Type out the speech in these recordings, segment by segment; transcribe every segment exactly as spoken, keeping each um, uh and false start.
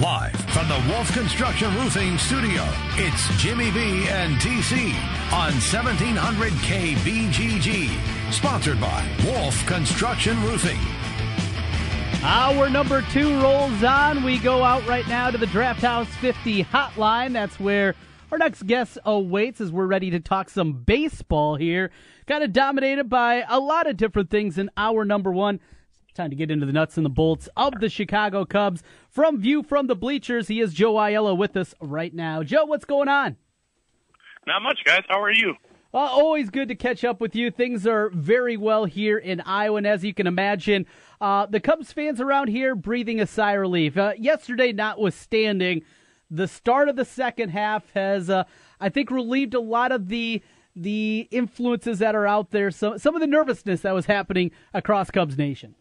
Live from the Wolf Construction Roofing Studio, it's Jimmy B and T C on seventeen hundred K B G G. Sponsored by Wolf Construction Roofing. Hour number two rolls on. We go out right now to the Draft House fifty hotline. That's where our next guest awaits as we're ready to talk some baseball here. Kind of dominated by a lot of different things in hour number one. Time to get into the nuts and the bolts of the Chicago Cubs. From View from the Bleachers, he is Joe Aiello with us right now. Joe, what's going on? Not much, guys. How are you? Uh, always good to catch up with you. Things are very well here in Iowa, and as you can imagine, uh, the Cubs fans around here breathing a sigh of relief. Uh, yesterday notwithstanding, the start of the second half has, uh, I think, relieved a lot of the the influences that are out there, some, some of the nervousness that was happening across Cubs Nation.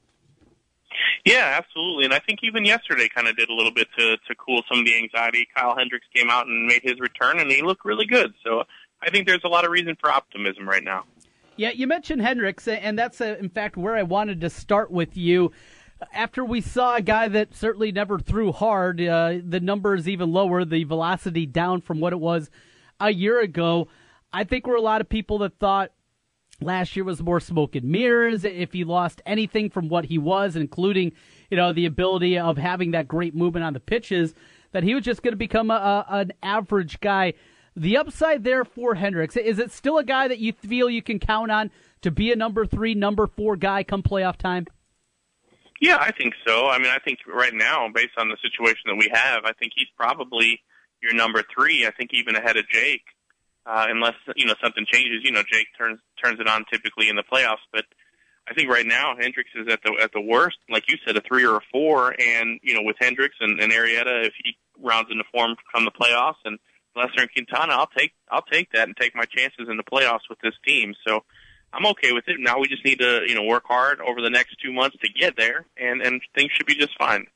Yeah, absolutely, and I think even yesterday kind of did a little bit to, to cool some of the anxiety. Kyle Hendricks came out and made his return, and he looked really good. So I think there's a lot of reason for optimism right now. Yeah, you mentioned Hendricks, and that's, uh, in fact, where I wanted to start with you. After we saw a guy that certainly never threw hard, uh, the numbers even lower, the velocity down from what it was a year ago, I think there were a lot of people that thought, last year was more smoke and mirrors. If he lost anything from what he was, including, you know, the ability of having that great movement on the pitches, that he was just going to become a, a, an average guy. The upside there for Hendricks, is it still a guy that you feel you can count on to be a number three, number four guy come playoff time? Yeah, I think so. I mean, I think right now, based on the situation that we have, I think he's probably your number three. I think even ahead of Jake. Uh, unless, you know, something changes, you know, Jake turns turns it on typically in the playoffs. But I think right now Hendricks is at the at the worst, like you said, a three or a four. And, you know, with Hendricks and, and Arrieta, if he rounds into form come the playoffs, and Lester and Quintana, I'll take I'll take that and take my chances in the playoffs with this team. So I'm okay with it. Now we just need to, you know, work hard over the next two months to get there, and, and things should be just fine.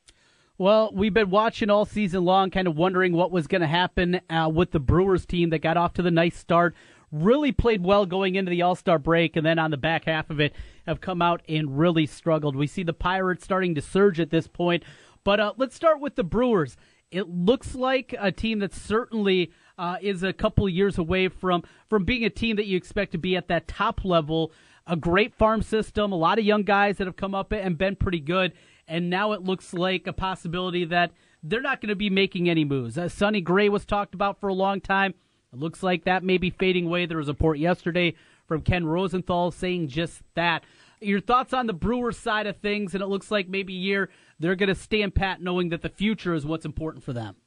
Well, we've been watching all season long, kind of wondering what was going to happen uh, with the Brewers team that got off to the nice start, really played well going into the All-Star break, and then on the back half of it have come out and really struggled. We see the Pirates starting to surge at this point. But uh, let's start with the Brewers. It looks like a team that certainly uh, is a couple years away from, from being a team that you expect to be at that top level, a great farm system, a lot of young guys that have come up and been pretty good. And now it looks like a possibility that they're not going to be making any moves. Uh, Sonny Gray was talked about for a long time. It looks like that may be fading away. There was a report yesterday from Ken Rosenthal saying just that. Your thoughts on the Brewers side of things, and it looks like maybe a year they're going to stand pat knowing that the future is what's important for them.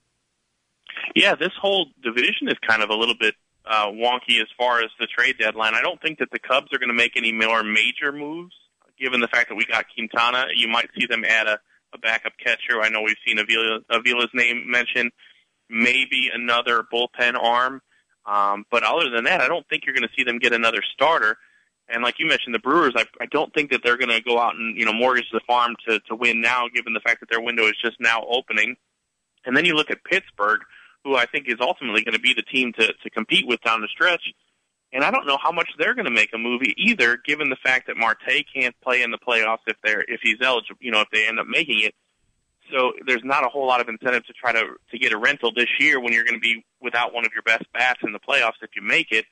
Yeah, this whole division is kind of a little bit uh, wonky as far as the trade deadline. I don't think that the Cubs are going to make any more major moves. Given the fact that we got Quintana, you might see them add a, a backup catcher. I know we've seen Avila, Avila's name mentioned, maybe another bullpen arm. Um, but other than that, I don't think you're going to see them get another starter. And like you mentioned, the Brewers, I, I don't think that they're going to go out and, you know, mortgage the farm to, to win now, given the fact that their window is just now opening. And then you look at Pittsburgh, who I think is ultimately going to be the team to, to compete with down the stretch. And I don't know how much they're going to make a movie either, given the fact that Marte can't play in the playoffs if they're if he's eligible. You know, if they end up making it, so there's not a whole lot of incentive to try to to get a rental this year when you're going to be without one of your best bats in the playoffs if you make it.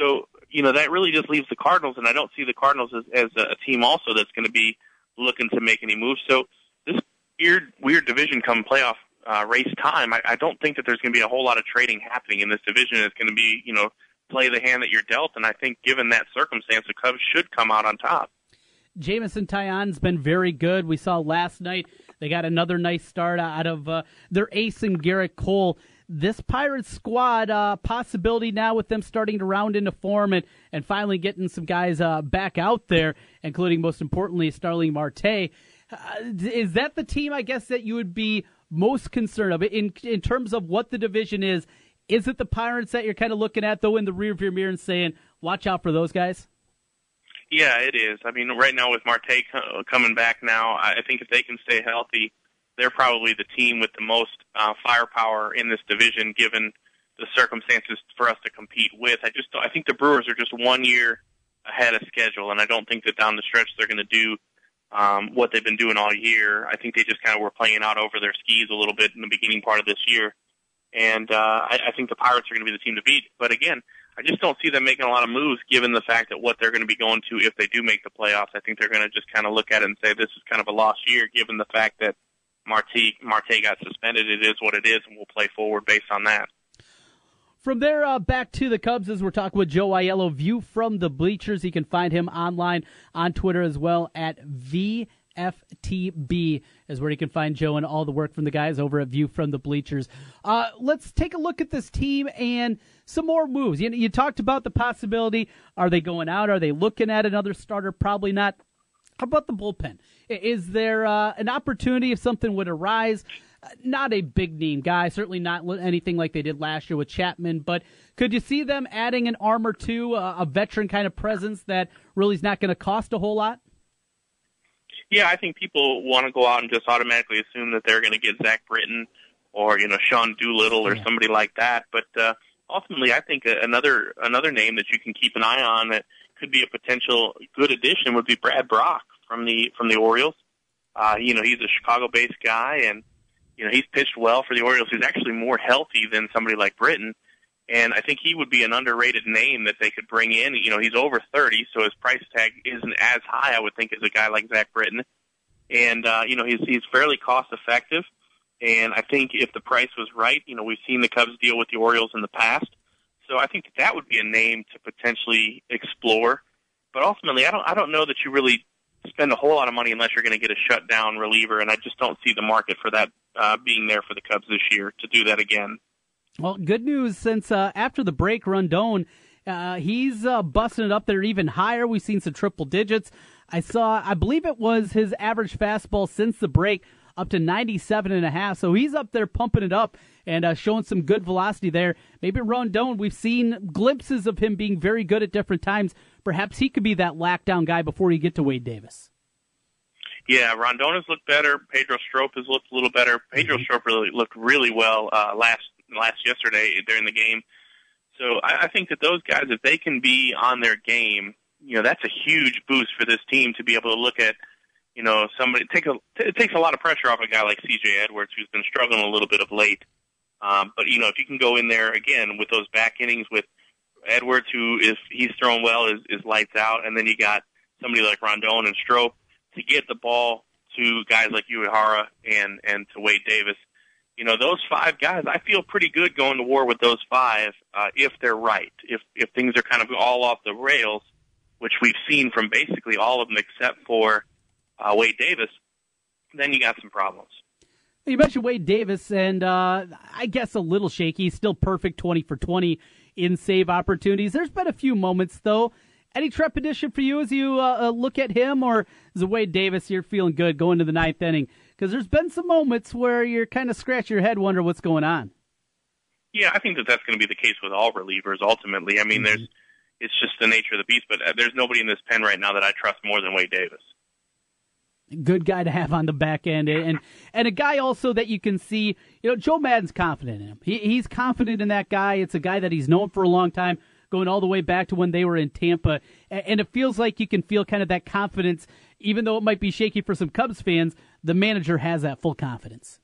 So you know that really just leaves the Cardinals, and I don't see the Cardinals as, as a team also that's going to be looking to make any moves. So this weird weird division come playoff uh, race time, I, I don't think that there's going to be a whole lot of trading happening in this division. It's going to be you know. play the hand that you're dealt, and I think given that circumstance, the Cubs should come out on top. Jamison Taillon's been very good. We saw last night they got another nice start out of uh, their ace and Garrett Cole. This Pirates squad, uh, possibility now with them starting to round into form and, and finally getting some guys uh, back out there, including, most importantly, Starling Marte. Uh, is that the team, I guess, that you would be most concerned of in, in terms of what the division is? Is it the Pirates that you're kind of looking at, though, in the rear of your mirror and saying, watch out for those guys? Yeah, it is. I mean, right now with Marte co- coming back now, I think if they can stay healthy, they're probably the team with the most uh, firepower in this division, given the circumstances for us to compete with. I just, I think the Brewers are just one year ahead of schedule, and I don't think that down the stretch they're going to do um, what they've been doing all year. I think they just kind of were playing out over their skis a little bit in the beginning part of this year. And uh, I, I think the Pirates are going to be the team to beat. But, again, I just don't see them making a lot of moves given the fact that what they're going to be going to if they do make the playoffs. I think they're going to just kind of look at it and say this is kind of a lost year given the fact that Marte, Marte got suspended. It is what it is, and we'll play forward based on that. From there, uh, back to the Cubs as we're talking with Joe Aiello, View from the Bleachers. You can find him online on Twitter as well at V F T B is where you can find Joe and all the work from the guys over at View from the Bleachers. Uh, let's take a look at this team and some more moves. You, you talked about the possibility. Are they going out? Are they looking at another starter? Probably not. How about the bullpen? Is there uh, an opportunity if something would arise? Not a big-name guy, certainly not anything like they did last year with Chapman, but could you see them adding an arm or two, uh, a veteran kind of presence that really is not going to cost a whole lot? Yeah, I think people want to go out and just automatically assume that they're going to get Zach Britton or, you know, Sean Doolittle or yeah. somebody like that, but uh, ultimately I think another another name that you can keep an eye on that could be a potential good addition would be Brad Brock from the, from the Orioles. Uh, you know, he's a Chicago-based guy, and you know, he's pitched well for the Orioles. He's actually more healthy than somebody like Britton, and I think he would be an underrated name that they could bring in. You know, he's over thirty, so his price tag isn't as high, I would think, as a guy like Zach Britton. And, uh, you know, he's he's fairly cost-effective, and I think if the price was right, you know, we've seen the Cubs deal with the Orioles in the past, so I think that, that would be a name to potentially explore. But ultimately, I don't I don't know that you really spend a whole lot of money unless you're going to get a shutdown reliever, and I just don't see the market for that uh, being there for the Cubs this year to do that again. Well, good news since uh, after the break, Rondon, uh, he's uh, busting it up there even higher. We've seen some triple digits. I saw, I believe it was his average fastball since the break up to ninety-seven and a half, so he's up there pumping it up and uh, showing some good velocity there. Maybe Rondon, we've seen glimpses of him being very good at different times. Perhaps he could be that lockdown guy before you get to Wade Davis. Yeah, Rondon has looked better. Pedro Strop has looked a little better. Pedro Strop really looked really well uh, last last yesterday during the game. So I, I think that those guys, if they can be on their game, you know, that's a huge boost for this team to be able to look at, you know, somebody. Take a, t- it takes a lot of pressure off a guy like C J Edwards, who's been struggling a little bit of late. Um, but, you know, if you can go in there, again, with those back innings with Edwards, who, if he's thrown well, is, is lights out. And then you got somebody like Rondon and Strope to get the ball to guys like Uehara and, and to Wade Davis. You know, those five guys, I feel pretty good going to war with those five uh, if they're right. If if things are kind of all off the rails, which we've seen from basically all of them except for uh, Wade Davis, then you got some problems. You mentioned Wade Davis, and uh, I guess a little shaky. He's still perfect twenty for twenty in save opportunities. There's been a few moments, though. Any trepidation for you as you uh, look at him, or is it Wade Davis, you're feeling good going to the ninth inning? Because there's been some moments where you're kind of scratching your head, wondering what's going on. Yeah, I think that that's going to be the case with all relievers, ultimately. I mean, mm-hmm. there's it's just the nature of the beast, but there's nobody in this pen right now that I trust more than Wade Davis. Good guy to have on the back end, and and a guy also that you can see, you know, Joe Madden's confident in him. He, he's confident in that guy. It's a guy that he's known for a long time, going all the way back to when they were in Tampa, and, and it feels like you can feel kind of that confidence, even though it might be shaky for some Cubs fans. The manager has that full confidence.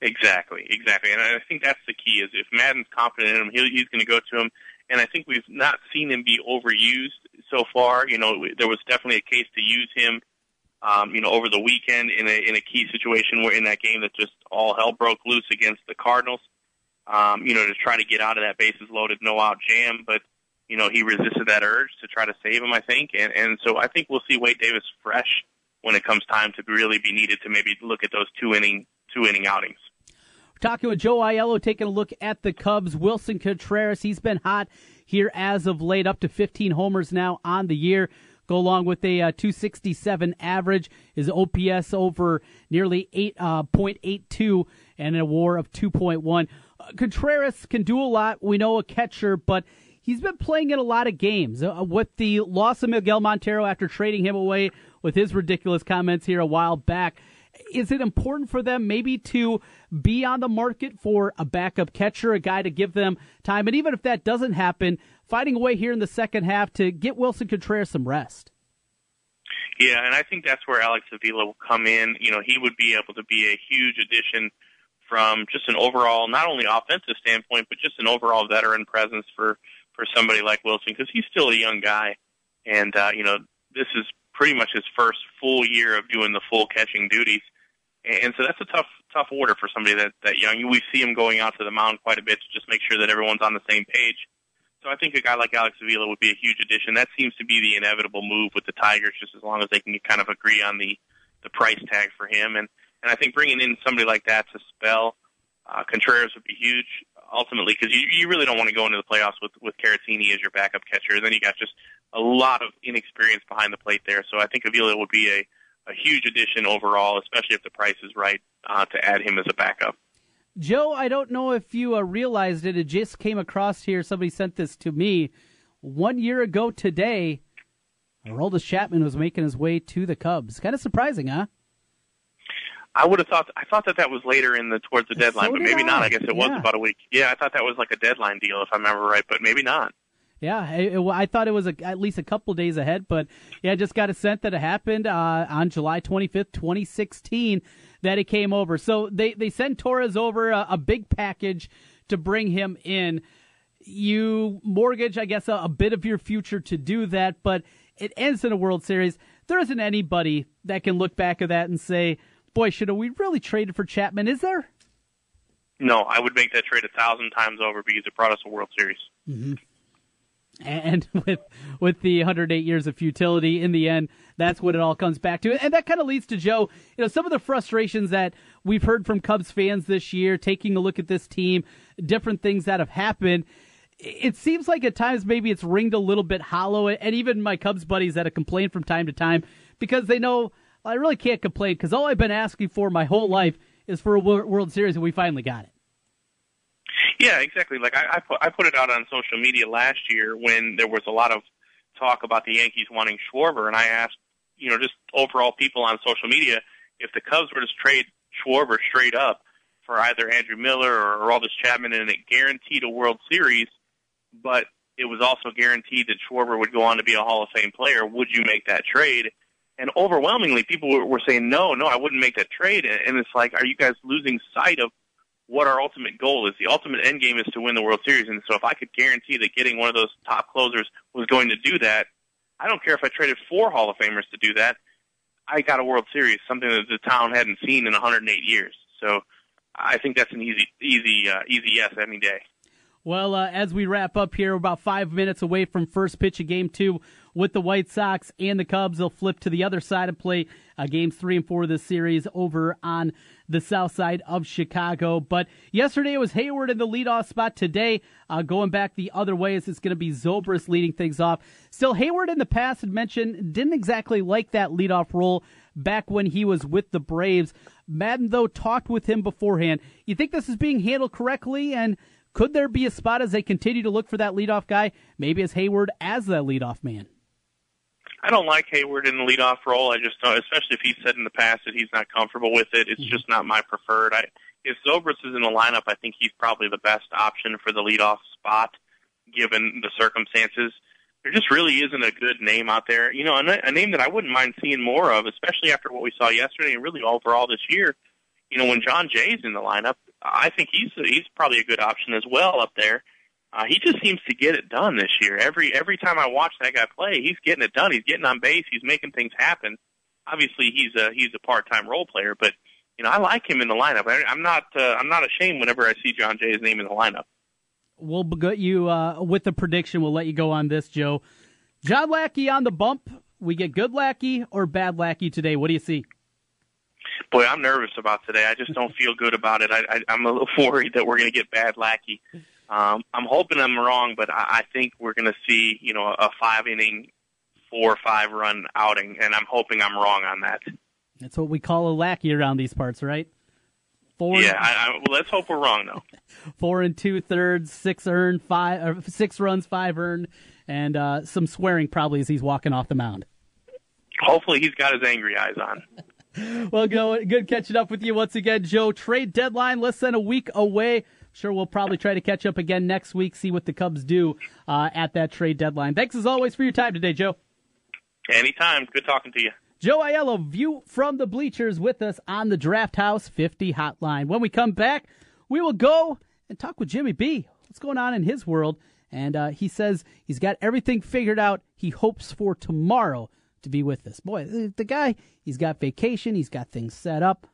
Exactly, exactly, and I think that's the key. Is if Madden's confident in him, he'll, he's going to go to him, and I think we've not seen him be overused so far. You know, there was definitely a case to use him Um, you know, over the weekend in a in a key situation where in that game that just all hell broke loose against the Cardinals, um, you know, to try to get out of that bases loaded, no out jam. But, you know, he resisted that urge to try to save him, I think. And, and so I think we'll see Wade Davis fresh when it comes time to really be needed to maybe look at those two inning, two inning outings. We're talking with Joe Aiello, taking a look at the Cubs. Wilson Contreras, he's been hot here as of late, up to fifteen homers now on the year. Go along with a uh, two sixty-seven average, his O P S over nearly eight uh, point eight two, and an A W A R of two point one. Uh, Contreras can do a lot. We know a catcher, but he's been playing in a lot of games. Uh, with the loss of Miguel Montero after trading him away with his ridiculous comments here a while back, is it important for them maybe to be on the market for a backup catcher, a guy to give them time? And even if that doesn't happen, finding a way here in the second half to get Wilson Contreras some rest. Yeah, and I think that's where Alex Avila will come in. You know, he would be able to be a huge addition from just an overall, not only offensive standpoint, but just an overall veteran presence for, for somebody like Wilson, because he's still a young guy. And, uh, you know, this is pretty much his first full year of doing the full catching duties. And so that's a tough, tough order for somebody that, that young. We see him going out to the mound quite a bit to just make sure that everyone's on the same page. So I think a guy like Alex Avila would be a huge addition. That seems to be the inevitable move with the Tigers, just as long as they can kind of agree on the, the price tag for him. And, and I think bringing in somebody like that to spell uh, Contreras would be huge, ultimately, because you, you really don't want to go into the playoffs with, with Caratini as your backup catcher. And then you got just a lot of inexperience behind the plate there. So I think Avila would be a a huge addition overall, especially if the price is right, uh, to add him as a backup. Joe, I don't know if you uh, realized it. It just came across here. Somebody sent this to me. One year ago today, Aroldis Chapman was making his way to the Cubs. Kind of surprising, huh? I would have thought, I thought that that was later in the, towards the deadline, so but maybe I. not. I guess it yeah. was about a week. Yeah, I thought that was like a deadline deal, if I remember right, but maybe not. Yeah, it, it, I thought it was a, at least a couple days ahead, but yeah, I just got a sense that it happened uh, on July twenty-fifth, twenty sixteen, that it came over. So they, they sent Torres over a, a big package to bring him in. You mortgage, I guess, a, a bit of your future to do that, but it ends in a World Series. There isn't anybody that can look back at that and say, boy, should have we really traded for Chapman, is there? No, I would make that trade a thousand times over because it brought us a World Series. Mm-hmm. And with with the one hundred eight years of futility, in the end, that's what it all comes back to. And that kind of leads to, Joe, you know, some of the frustrations that we've heard from Cubs fans this year, taking a look at this team, different things that have happened. It seems like at times maybe it's ringed a little bit hollow, and even my Cubs buddies that have complained from time to time because they know, well, I really can't complain because all I've been asking for my whole life is for a World Series, and we finally got it. Yeah, exactly. Like I, I, put, I put it out on social media last year when there was a lot of talk about the Yankees wanting Schwarber, and I asked, you know, just overall people on social media, if the Cubs were to trade Schwarber straight up for either Andrew Miller or Aroldis Chapman, and it guaranteed a World Series, but it was also guaranteed that Schwarber would go on to be a Hall of Fame player, would you make that trade? And overwhelmingly, people were saying, no, no, I wouldn't make that trade. And it's like, are you guys losing sight of what our ultimate goal is? The ultimate end game is to win the World Series, and so if I could guarantee that getting one of those top closers was going to do that, I don't care if I traded four Hall of Famers to do that. I got a World Series, something that the town hadn't seen in one hundred eight years. So I think that's an easy, easy, uh, easy yes any day. Well, uh, as we wrap up here, we're about five minutes away from first pitch of Game Two with the White Sox and the Cubs. They'll flip to the other side and play uh, Games Three and Four of this series over on the south side of Chicago. But yesterday it was Hayward in the leadoff spot. Today, uh, going back the other way, is it's going to be Zobrist leading things off. Still, Hayward in the past had mentioned didn't exactly like that leadoff role back when he was with the Braves. Madden, though, talked with him beforehand. You think this is being handled correctly, and could there be a spot as they continue to look for that leadoff guy, maybe as Hayward as that leadoff man? I don't like Hayward in the leadoff role. I just don't, especially if he's said in the past that he's not comfortable with it. It's mm-hmm. just not my preferred. I, if Zobrist is in the lineup, I think he's probably the best option for the leadoff spot, given the circumstances. There just really isn't a good name out there. You know, a, a name that I wouldn't mind seeing more of, especially after what we saw yesterday and really overall this year. You know, when John Jay's in the lineup, I think he's he's probably a good option as well up there. Uh, he just seems to get it done this year. Every every time I watch that guy play, he's getting it done. He's getting on base. He's making things happen. Obviously, he's a he's a part-time role player, but you know I like him in the lineup. I, I'm not uh, I'm not ashamed whenever I see John Jay's name in the lineup. We'll get you uh, with the prediction. We'll let you go on this, Joe. John Lackey on the bump. We get good Lackey or bad Lackey today. What do you see? Boy, I'm nervous about today. I just don't feel good about it. I, I, I'm a little worried that we're going to get bad Lackey. Um, I'm hoping I'm wrong, but I, I think we're going to see, you know, a five-inning, four or five-run outing, and I'm hoping I'm wrong on that. That's what we call a Lackey around these parts, right? Four. Yeah, I, I, well, let's hope we're wrong, though. Four and two-thirds, six earned, five, or six runs, five earned, and uh, some swearing probably as he's walking off the mound. Hopefully he's got his angry eyes on. Well, good catching up with you once again, Joe. Trade deadline less than a week away. I'm sure we'll probably try to catch up again next week, see what the Cubs do uh, at that trade deadline. Thanks, as always, for your time today, Joe. Anytime. Good talking to you. Joe Aiello, View from the Bleachers, with us on the Draft House fifty Hotline. When we come back, we will go and talk with Jimmy B. What's going on in his world? And uh, he says he's got everything figured out. He hopes for tomorrow to be with us. Boy, the guy, he's got vacation. He's got things set up.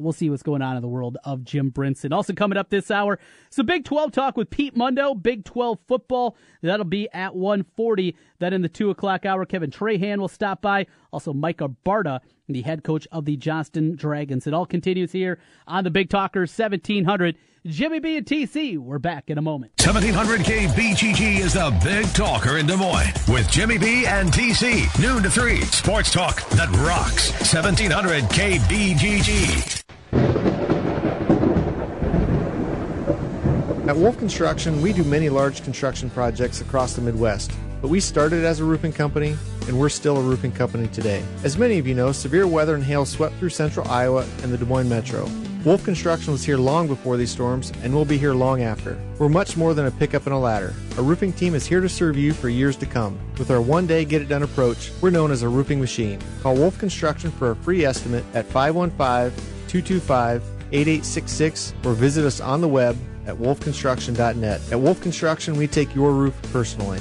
We'll see what's going on in the world of Jim Brinson. Also coming up this hour, some Big twelve talk with Pete Mundo, Big twelve football. That'll be at one forty. Then in the two o'clock hour, Kevin Trahan will stop by. Also, Mike Abarta, the head coach of the Johnston Dragons. It all continues here on the Big Talkers seventeen hundred. Jimmy B and T C, we're back in a moment. seventeen hundred K B G G is the Big Talker in Des Moines with Jimmy B and T C. Noon to three, sports talk that rocks. seventeen hundred K B G G. At Wolf Construction, we do many large construction projects across the Midwest, but we started as a roofing company, and we're still a roofing company today. As many of you know, severe weather and hail swept through central Iowa and the Des Moines metro. Wolf Construction was here long before these storms, and we'll be here long after. We're much more than a pickup and a ladder. Our roofing team is here to serve you for years to come. With our one-day get-it-done approach, we're known as a roofing machine. Call Wolf Construction for a free estimate at five one five, two two five, eight eight six six or visit us on the web at wolf construction dot net. At Wolf Construction, we take your roof personally.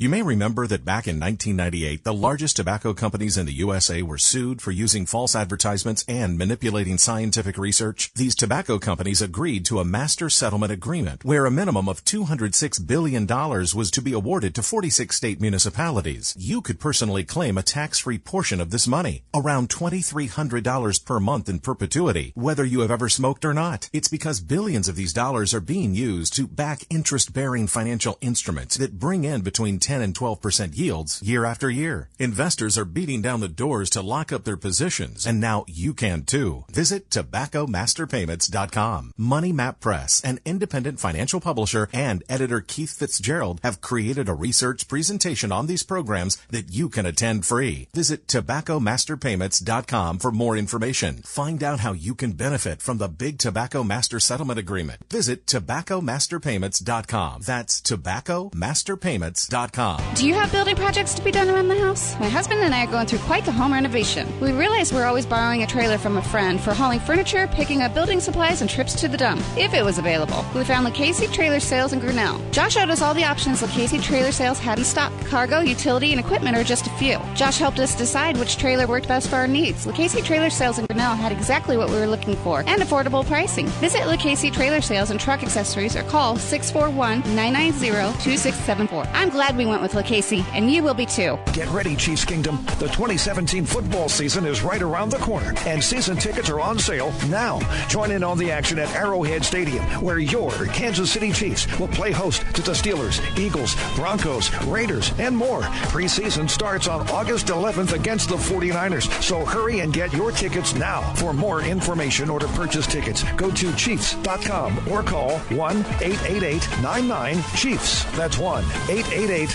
You may remember that back in nineteen ninety-eight, the largest tobacco companies in the U S A were sued for using false advertisements and manipulating scientific research. These tobacco companies agreed to a master settlement agreement where a minimum of two hundred six billion dollars was to be awarded to forty-six state municipalities. You could personally claim a tax-free portion of this money, around two thousand three hundred dollars per month in perpetuity, whether you have ever smoked or not. It's because billions of these dollars are being used to back interest-bearing financial instruments that bring in between ten and twelve percent yields year after year. Investors are beating down the doors to lock up their positions, and now you can too. Visit tobacco master payments dot com. Money Map Press, an independent financial publisher, and editor Keith Fitzgerald have created a research presentation on these programs that you can attend free. Visit tobacco master payments dot com for more information. Find out how you can benefit from the Big Tobacco Master Settlement Agreement. Visit tobacco master payments dot com. That's tobacco master payments dot com. Do you have building projects to be done around the house? My husband and I are going through quite the home renovation. We realize we're always borrowing a trailer from a friend for hauling furniture, picking up building supplies, and trips to the dump, if it was available. We found Lucchese Trailer Sales in Grinnell. Josh showed us all the options Lucchese Trailer Sales had in stock. Cargo, utility, and equipment are just a few. Josh helped us decide which trailer worked best for our needs. Lucchese Trailer Sales in Grinnell had exactly what we were looking for, and affordable pricing. Visit Lucchese Trailer Sales and Truck Accessories or call six four one, nine nine zero, two six seven four. I'm glad we went with Lucchese, and you will be too. Get ready, Chiefs Kingdom. The twenty seventeen football season is right around the corner, and season tickets are on sale now. Join in on the action at Arrowhead Stadium, where your Kansas City Chiefs will play host to the Steelers, Eagles, Broncos, Raiders, and more. Preseason starts on August eleventh against the forty-niners, so hurry and get your tickets now. For more information or to purchase tickets, go to chiefs dot com or call one eight eight eight, nine nine, chiefs. That's one eight eight eight,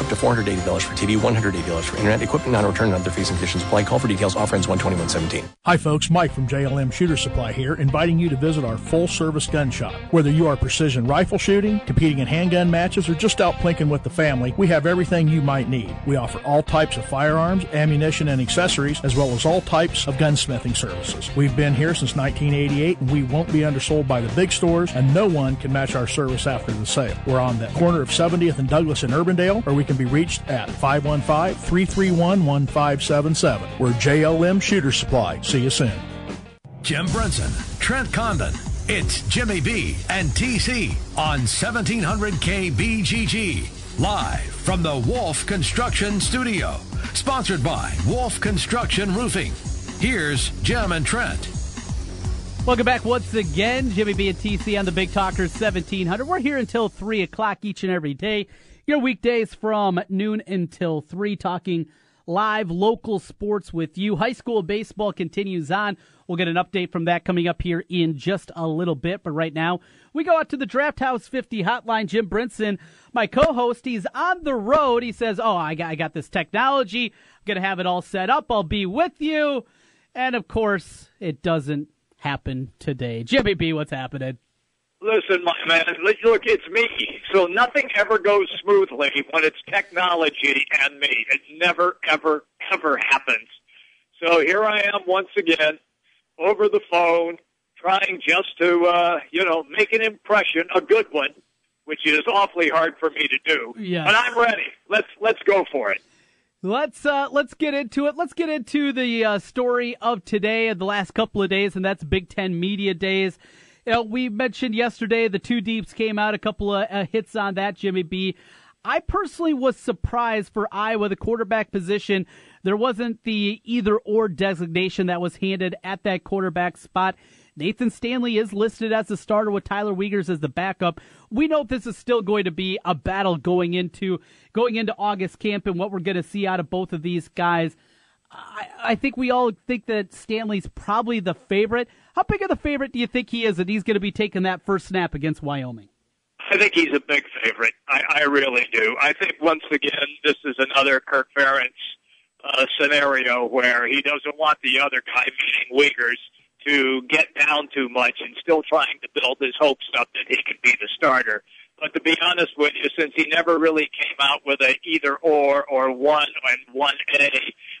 up to four hundred eighty dollars for T V, one hundred eighty dollars for internet. Equipment non-return and other fees and conditions apply. Call for details. Offer ends one twenty-one seventeen. Hi, folks. Mike from J L M Shooter Supply here, inviting you to visit our full-service gun shop. Whether you are precision rifle shooting, competing in handgun matches, or just out plinking with the family, we have everything you might need. We offer all types of firearms, ammunition, and accessories, as well as all types of gunsmithing services. We've been here since nineteen eighty-eight, and we won't be undersold by the big stores, and no one can match our service after the sale. We're on the corner of seventieth and Douglas in Urbandale, or we can be reached at five one five, three three one, one five seven seven. We're J L M Shooter Supply. See you soon. Jim Brunson, Trent Condon, it's Jimmy B and T C on seventeen hundred K B G G, live from the Wolf Construction Studio, sponsored by Wolf Construction Roofing. Here's Jim and Trent. Welcome back once again, Jimmy B and T C on the Big Talkers seventeen hundred. We're here until three o'clock each and every day, your weekdays from noon until three, talking live local sports with you. High school baseball continues on. We'll get an update from that coming up here in just a little bit. But right now, we go out to the Draft House fifty hotline. Jim Brinson, my co-host, he's on the road. He says, oh, I got, I got this technology. I'm going to have it all set up. I'll be with you. And, of course, it doesn't happen today. Jimmy B, what's happening? Listen, my man, look, it's me. So nothing ever goes smoothly when it's technology and me. It never, ever, ever happens. So here I am once again, over the phone, trying just to, uh, you know, make an impression, a good one, which is awfully hard for me to do. Yes. But I'm ready. Let's let's go for it. Let's uh, let's get into it. Let's get into the uh, story of today and the last couple of days, and that's Big Ten Media Days. You know, we mentioned yesterday the two deeps came out, a couple of uh, hits on that, Jimmy B. I personally was surprised for Iowa, the quarterback position. There wasn't the either-or designation that was handed at that quarterback spot. Nathan Stanley is listed as the starter with Tyler Wiegers as the backup. We know this is still going to be a battle going into going into August camp and what we're going to see out of both of these guys. I, I think we all think that Stanley's probably the favorite. How big of the favorite do you think he is that he's going to be taking that first snap against Wyoming? I think he's a big favorite. I, I really do. I think, once again, this is another Kirk Ferentz uh, scenario where he doesn't want the other guy, meaning Wiegers, to get down too much and still trying to build his hopes up that he could be the starter. But to be honest with you, since he never really came out with a either-or or one and one A,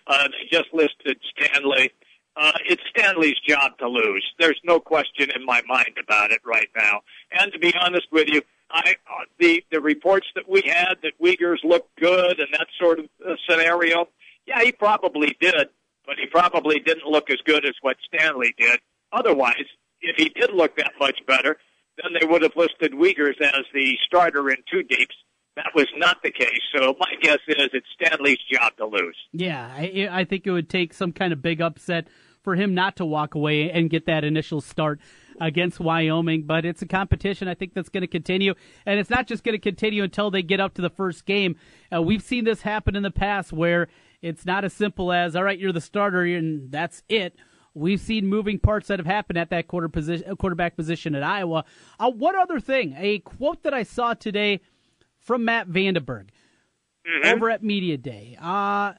uh, they just listed Stanley. Uh, it's Stanley's job to lose. There's no question in my mind about it right now. And to be honest with you, I, uh, the, the reports that we had that Wiegers looked good and that sort of uh, scenario, yeah, he probably did, but he probably didn't look as good as what Stanley did. Otherwise, if he did look that much better, then they would have listed Wiegers as the starter in two deeps. That was not the case, so my guess is it's Stanley's job to lose. Yeah, I, I think it would take some kind of big upset for him not to walk away and get that initial start against Wyoming, but it's a competition I think that's going to continue, and it's not just going to continue until they get up to the first game. Uh, we've seen this happen in the past where it's not as simple as, all right, you're the starter, and that's it. We've seen moving parts that have happened at that quarter position, quarterback position at Iowa. Uh, one other thing, a quote that I saw today from Matt Vandenberg mm-hmm. over at Media Day. Uh,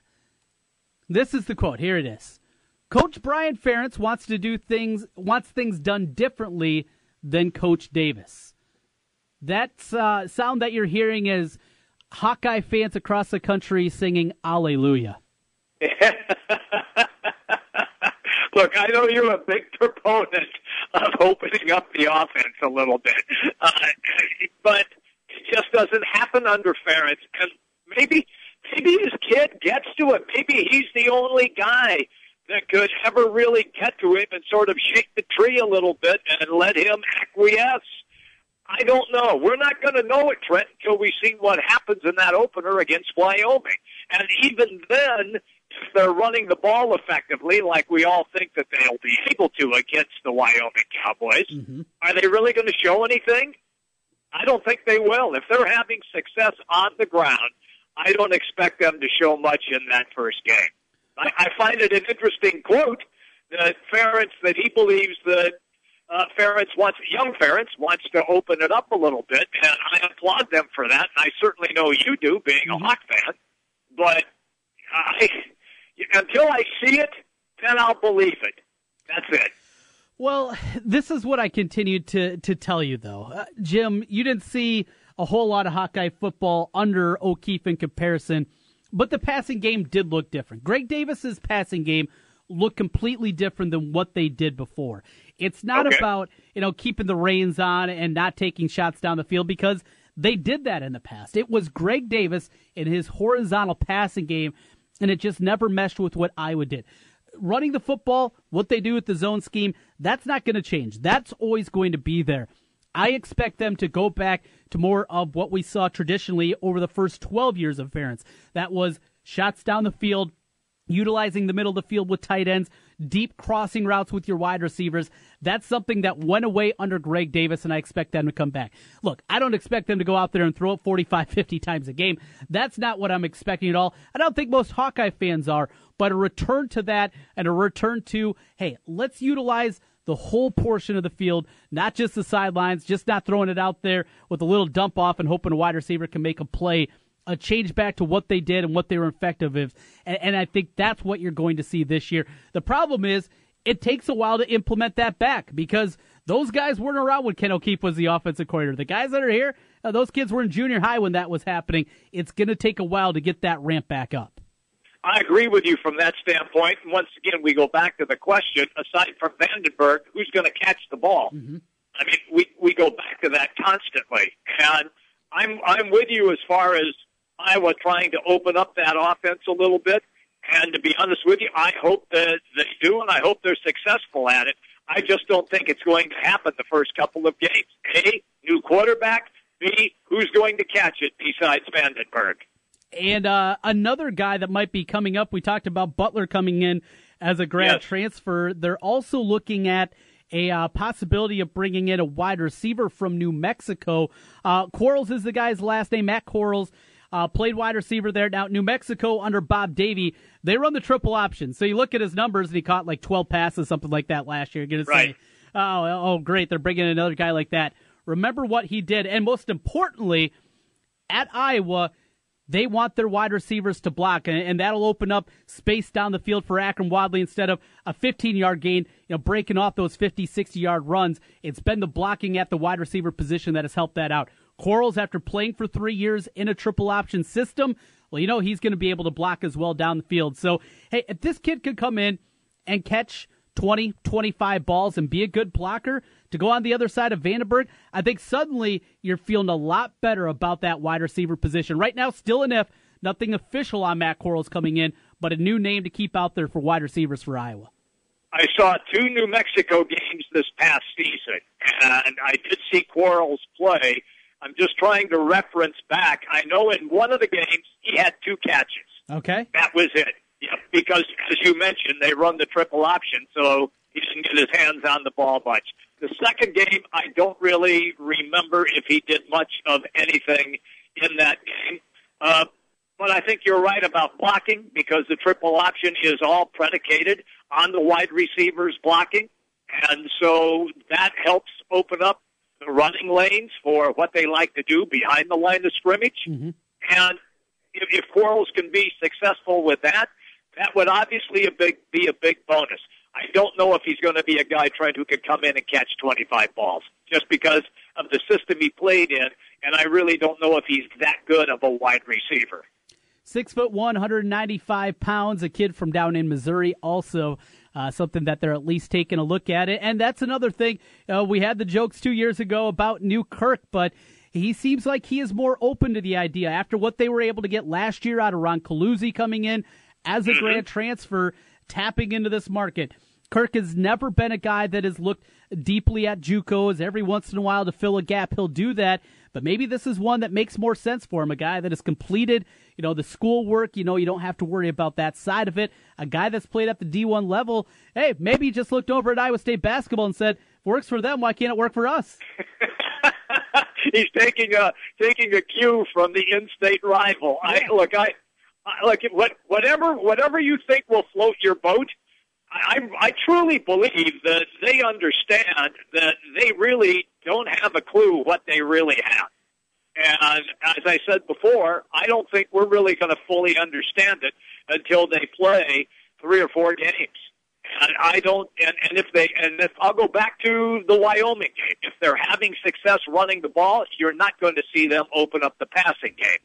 this is the quote. Here it is. Coach Brian Ferentz wants to do things, wants things done differently than Coach Davis. That uh, sound that you're hearing is Hawkeye fans across the country singing Alleluia. Look, I know you're a big proponent of opening up the offense a little bit, uh, but it just doesn't happen under Ferentz. And maybe, maybe his kid gets to it. Maybe he's the only guy that could ever really get to him and sort of shake the tree a little bit and let him acquiesce. I don't know. We're not going to know it, Trent, until we see what happens in that opener against Wyoming. And even then, if they're running the ball effectively, like we all think that they'll be able to against the Wyoming Cowboys, mm-hmm. are they really going to show anything? I don't think they will. If they're having success on the ground, I don't expect them to show much in that first game. I, I find it an interesting quote that Ferentz, that he believes that uh, Ferentz wants, young Ferentz wants to open it up a little bit, and I applaud them for that, and I certainly know you do, being a Hawk fan, but I, until I see it, then I'll believe it. That's it. Well, this is what I continued to, to tell you, though. Uh, Jim, you didn't see a whole lot of Hawkeye football under O'Keefe in comparison, but the passing game did look different. Greg Davis's passing game looked completely different than what they did before. It's not okay. about, you know, keeping the reins on and not taking shots down the field, because they did that in the past. It was Greg Davis and his horizontal passing game, and it just never meshed with what Iowa did. Running the football, what they do with the zone scheme, that's not going to change. That's always going to be there. I expect them to go back to more of what we saw traditionally over the first twelve years of Ferentz. That was shots down the field, utilizing the middle of the field with tight ends, deep crossing routes with your wide receivers. That's something that went away under Greg Davis, and I expect them to come back. Look, I don't expect them to go out there and throw it forty-five, fifty times a game. That's not what I'm expecting at all. I don't think most Hawkeye fans are, but a return to that and a return to, hey, let's utilize the whole portion of the field, not just the sidelines, just not throwing it out there with a little dump off and hoping a wide receiver can make a play. A change back to what they did and what they were effective with. And, and I think that's what you're going to see this year. The problem is it takes a while to implement that back, because those guys weren't around when Ken O'Keefe was the offensive coordinator. The guys that are here, uh, those kids were in junior high when that was happening. It's going to take a while to get that ramp back up. I agree with you from that standpoint. Once again, we go back to the question, aside from Vandenberg, who's going to catch the ball? Mm-hmm. I mean, we, we go back to that constantly. And I'm I'm with you as far as Iowa trying to open up that offense a little bit, and to be honest with you, I hope that they do, and I hope they're successful at it. I just don't think it's going to happen the first couple of games. A, new quarterback. B, who's going to catch it besides Vandenberg? And uh, another guy that might be coming up, we talked about Butler coming in as a grad yes. transfer. They're also looking at a uh, possibility of bringing in a wide receiver from New Mexico. Uh, Quarles is the guy's last name, Matt Quarles. Uh, played wide receiver there. Now, New Mexico under Bob Davey, they run the triple option. So you look at his numbers, and he caught like twelve passes, something like that last year. You're going to say, oh, oh, great, they're bringing in another guy like that. Remember what he did. And most importantly, at Iowa, they want their wide receivers to block, and, and that'll open up space down the field for Akron Wadley instead of a fifteen-yard gain, you know, breaking off those fifty, sixty-yard runs. It's been the blocking at the wide receiver position that has helped that out. Quarles, after playing for three years in a triple option system, well, you know he's going to be able to block as well down the field. So, hey, if this kid could come in and catch twenty, twenty-five balls and be a good blocker to go on the other side of Vandenberg, I think suddenly you're feeling a lot better about that wide receiver position. Right now, still an F, nothing official on Matt Quarles coming in, but a new name to keep out there for wide receivers for Iowa. I saw two New Mexico games this past season, and I did see Quarles play. I'm just trying to reference back. I know in one of the games he had two catches. Okay. That was it. Yeah, because, as you mentioned, they run the triple option, so he didn't get his hands on the ball much. The second game, I don't really remember if he did much of anything in that game. Uh, but I think you're right about blocking, because the triple option is all predicated on the wide receivers blocking. And so that helps open up running lanes for what they like to do behind the line of scrimmage. Mm-hmm. And if, if Quarles can be successful with that, that would obviously a big, be a big bonus. I don't know if he's going to be a guy trying who could come in and catch twenty-five balls just because of the system he played in, and I really don't know if he's that good of a wide receiver. Six foot one, one ninety-five pounds, a kid from down in Missouri also. Uh, something that they're at least taking a look at it. And that's another thing. Uh, we had the jokes two years ago about New Kirk, but he seems like he is more open to the idea. After what they were able to get last year out of Ron Caluzzi coming in as a grad transfer, tapping into this market. Kirk has never been a guy that has looked deeply at JUCOs. Every once in a while to fill a gap, he'll do that. But maybe this is one that makes more sense for him, a guy that has completed, you know, the schoolwork. You know, you don't have to worry about that side of it. A guy that's played at the D one level. Hey, maybe he just looked over at Iowa State basketball and said, if it works for them, why can't it work for us? He's taking a taking a cue from the in-state rival. Yeah. I, look, I, I look what whatever whatever you think will float your boat. I, I truly believe that they understand that they really don't have a clue what they really have. And as I said before, I don't think we're really going to fully understand it until they play three or four games. And I don't. And, and if they, and if I'll go back to the Wyoming game, if they're having success running the ball, you're not going to see them open up the passing game.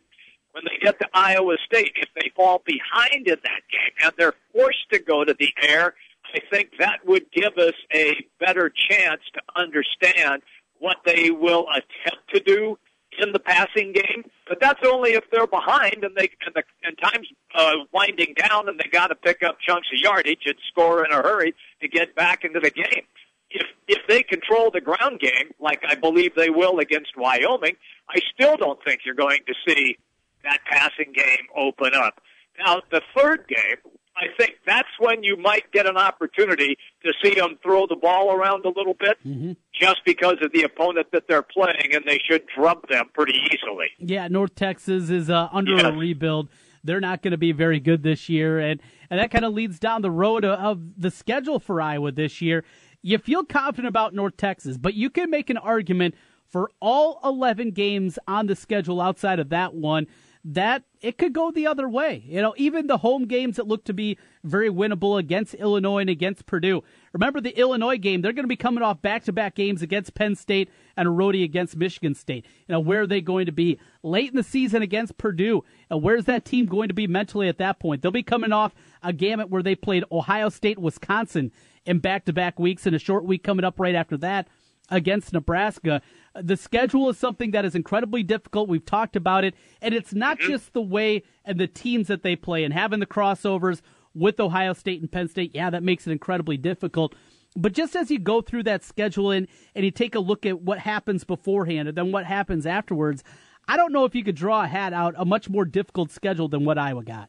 When they get to Iowa State, if they fall behind in that game and they're forced to go to the air, I think that would give us a better chance to understand what they will attempt to do in the passing game. But that's only if they're behind and they and, the, and time's uh, winding down and they got to pick up chunks of yardage and score in a hurry to get back into the game. If if they control the ground game, like I believe they will against Wyoming, I still don't think you're going to see that passing game open up. Now, the third game, I think that's when you might get an opportunity to see them throw the ball around a little bit, mm-hmm. just because of the opponent that they're playing, and they should drop them pretty easily. Yeah, North Texas is uh, under yes. a rebuild. They're not going to be very good this year, and, and that kind of leads down the road of, of the schedule for Iowa this year. You feel confident about North Texas, but you can make an argument for all eleven games on the schedule outside of that one that it could go the other way. You know, even the home games that look to be very winnable against Illinois and against Purdue. Remember the Illinois game, they're going to be coming off back-to-back games against Penn State and a roadie against Michigan State. You know, where are they going to be late in the season against Purdue? And where's that team going to be mentally at that point? They'll be coming off a gamut where they played Ohio State, Wisconsin in back-to-back weeks and a short week coming up right after that against Nebraska. The schedule is something that is incredibly difficult. We've talked about it, and it's not mm-hmm. just the way and the teams that they play and having the crossovers with Ohio State and Penn State. Yeah, that makes it incredibly difficult. But just as you go through that schedule and, and you take a look at what happens beforehand and then what happens afterwards, I don't know if you could draw a hat out a much more difficult schedule than what Iowa got.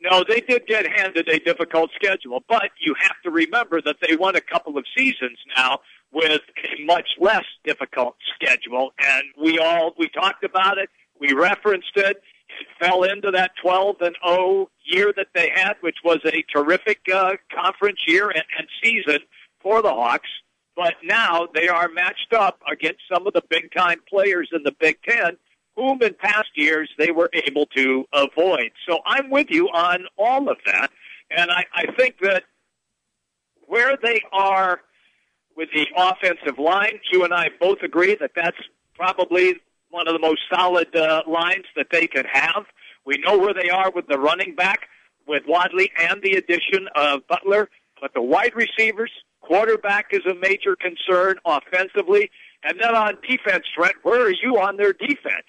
No, they did get handed a difficult schedule, but you have to remember that they won a couple of seasons now with a much less difficult schedule. And we all, we talked about it, we referenced it, it fell into that twelve and oh year that they had, which was a terrific uh, conference year and, and season for the Hawks. But now they are matched up against some of the big-time players in the Big Ten, whom in past years they were able to avoid. So I'm with you on all of that. And I, I think that where they are with the offensive line, you and I both agree that that's probably one of the most solid uh, lines that they could have. We know where they are with the running back, with Wadley and the addition of Butler. But the wide receivers, quarterback is a major concern offensively. And then on defense, Trent, where are you on their defense?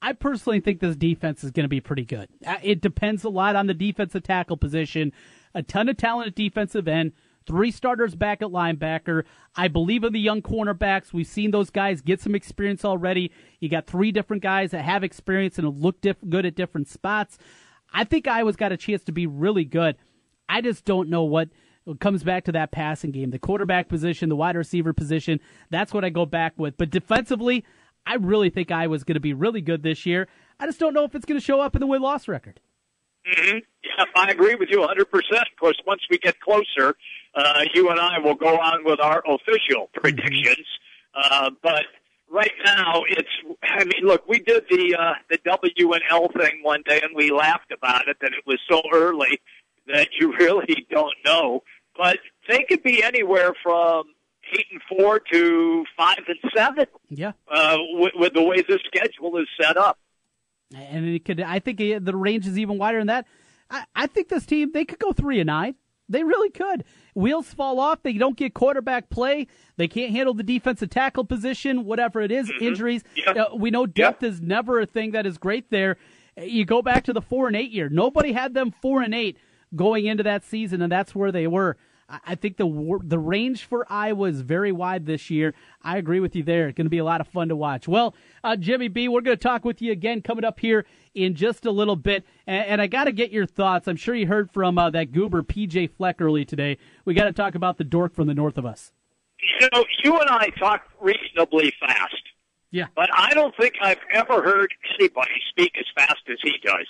I personally think this defense is going to be pretty good. It depends a lot on the defensive tackle position. A ton of talent at defensive end. Three starters back at linebacker. I believe in the young cornerbacks. We've seen those guys get some experience already. You got three different guys that have experience and have looked diff- good at different spots. I think Iowa's got a chance to be really good. I just don't know what comes back to that passing game. The quarterback position, the wide receiver position, that's what I go back with. But defensively, I really think Iowa's going to be really good this year. I just don't know if it's going to show up in the win-loss record. Mm-hmm. Yeah, I agree with you one hundred percent. Of course, once we get closer, uh, you and I will go on with our official predictions. Uh, but right now, it's, I mean, look, we did the, uh, the W and L thing one day, and we laughed about it, that it was so early that you really don't know. But they could be anywhere from eight and four to five and seven. Yeah, uh, with, with the way this schedule is set up, and it could. I think the range is even wider than that. I, I think this team, they could go three and nine. They really could. Wheels fall off. They don't get quarterback play. They can't handle the defensive tackle position, whatever it is, mm-hmm. injuries. Yeah. Uh, we know depth yeah. is never a thing that is great there. You go back to the four and eight year. Nobody had them four and eight going into that season, and that's where they were. I think the the range for Iowa is very wide this year. I agree with you there. It's going to be a lot of fun to watch. Well, uh, Jimmy B, we're going to talk with you again coming up here in just a little bit. And, and I got to get your thoughts. I'm sure you heard from uh, that goober P J Fleck early today. We got to talk about the dork from the north of us. You know, you and I talk reasonably fast. Yeah. But I don't think I've ever heard anybody speak as fast as he does,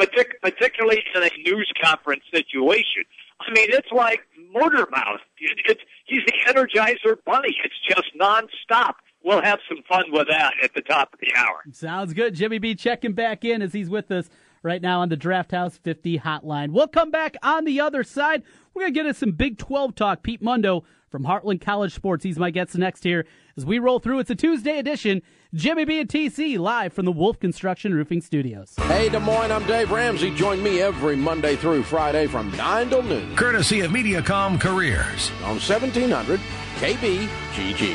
partic- particularly in a news conference situation. I mean, it's like motor mouth. It, it, he's the Energizer Bunny. It's just nonstop. We'll have some fun with that at the top of the hour. Sounds good. Jimmy B checking back in as he's with us right now on the Draft House fifty hotline. We'll come back on the other side. We're going to get us some Big twelve talk. Pete Mundo from Heartland College Sports. He's my guest next here as we roll through. It's a Tuesday edition. Jimmy B and T C live from the Wolf Construction Roofing Studios. Hey, Des Moines, I'm Dave Ramsey. Join me every Monday through Friday from nine till noon. Courtesy of Mediacom Careers. On seventeen hundred K B G G.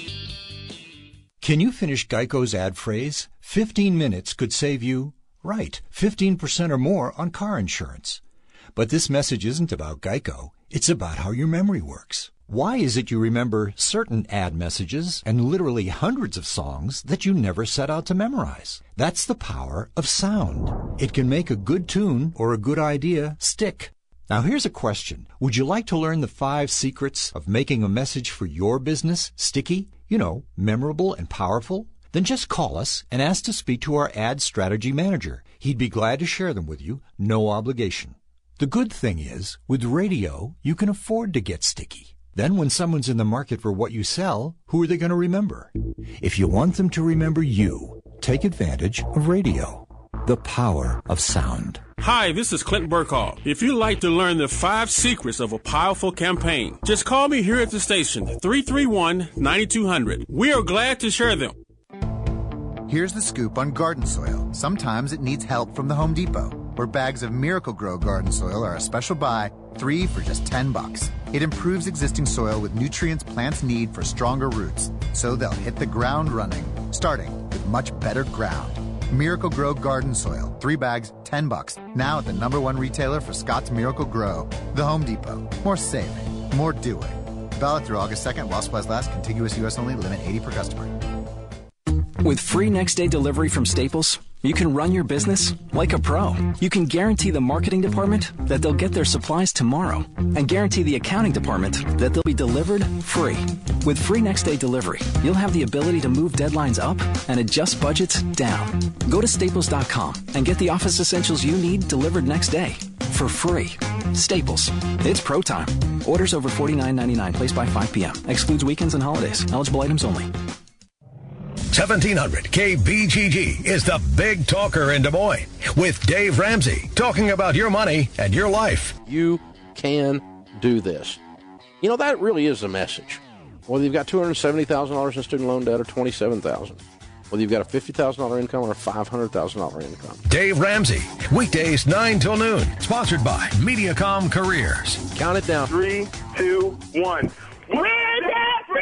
Can you finish Geico's ad phrase? fifteen minutes could save you, right, fifteen percent or more on car insurance. But this message isn't about Geico. It's about how your memory works. Why is it you remember certain ad messages and literally hundreds of songs that you never set out to memorize? That's the power of sound. It can make a good tune or a good idea stick. Now here's a question. Would you like to learn the five secrets of making a message for your business sticky? You know, memorable and powerful? Then just call us and ask to speak to our ad strategy manager. He'd be glad to share them with you, no obligation. The good thing is, with radio, you can afford to get sticky. Then when someone's in the market for what you sell, who are they going to remember? If you want them to remember you, take advantage of radio. The power of sound. Hi, this is Clint Burkhoff. If you'd like to learn the five secrets of a powerful campaign, just call me here at the station, three three one, nine two hundred. We are glad to share them. Here's the scoop on garden soil. Sometimes it needs help from the Home Depot, where bags of Miracle-Gro garden soil are a special buy, three for just ten bucks. It improves existing soil with nutrients plants need for stronger roots, so they'll hit the ground running, starting with much better ground. Miracle-Gro Garden Soil. Three bags, ten bucks. Now at the number one retailer for Scott's Miracle-Gro, the Home Depot. More saving, more doing. Valid through August second while supplies last. Contiguous U S only. Limit eighty per customer. With free next-day delivery from Staples, you can run your business like a pro. You can guarantee the marketing department that they'll get their supplies tomorrow and guarantee the accounting department that they'll be delivered free. With free next-day delivery, you'll have the ability to move deadlines up and adjust budgets down. Go to Staples dot com and get the office essentials you need delivered next day for free. Staples. It's pro time. Orders over forty-nine ninety-nine, placed by five p.m. Excludes weekends and holidays. Eligible items only. seventeen hundred K B G G is the big talker in Des Moines with Dave Ramsey, talking about your money and your life. You can do this. You know, that really is the message. Whether you've got two hundred seventy thousand dollars in student loan debt or twenty-seven thousand dollars, whether you've got a fifty thousand dollars income or a five hundred thousand dollars income. Dave Ramsey, weekdays nine till noon, sponsored by Mediacom Careers. Count it down. Three, two, one. Win it!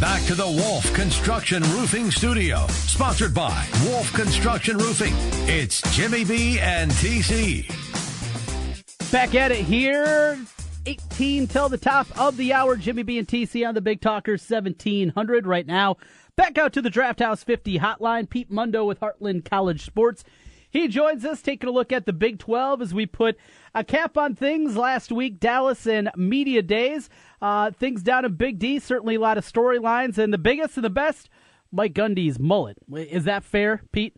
Back to the Wolf Construction Roofing Studio, sponsored by Wolf Construction Roofing. It's Jimmy B and T C. Back at it here, eighteen till the top of the hour. Jimmy B and T C on the Big Talker seventeen hundred right now. Back out to the Draft House fifty hotline. Pete Mundo with Heartland College Sports. He joins us, taking a look at the Big twelve as we put a cap on things last week, Dallas and Media Days. Uh, things down in Big D, certainly a lot of storylines, and the biggest and the best, Mike Gundy's mullet. Is that fair, Pete?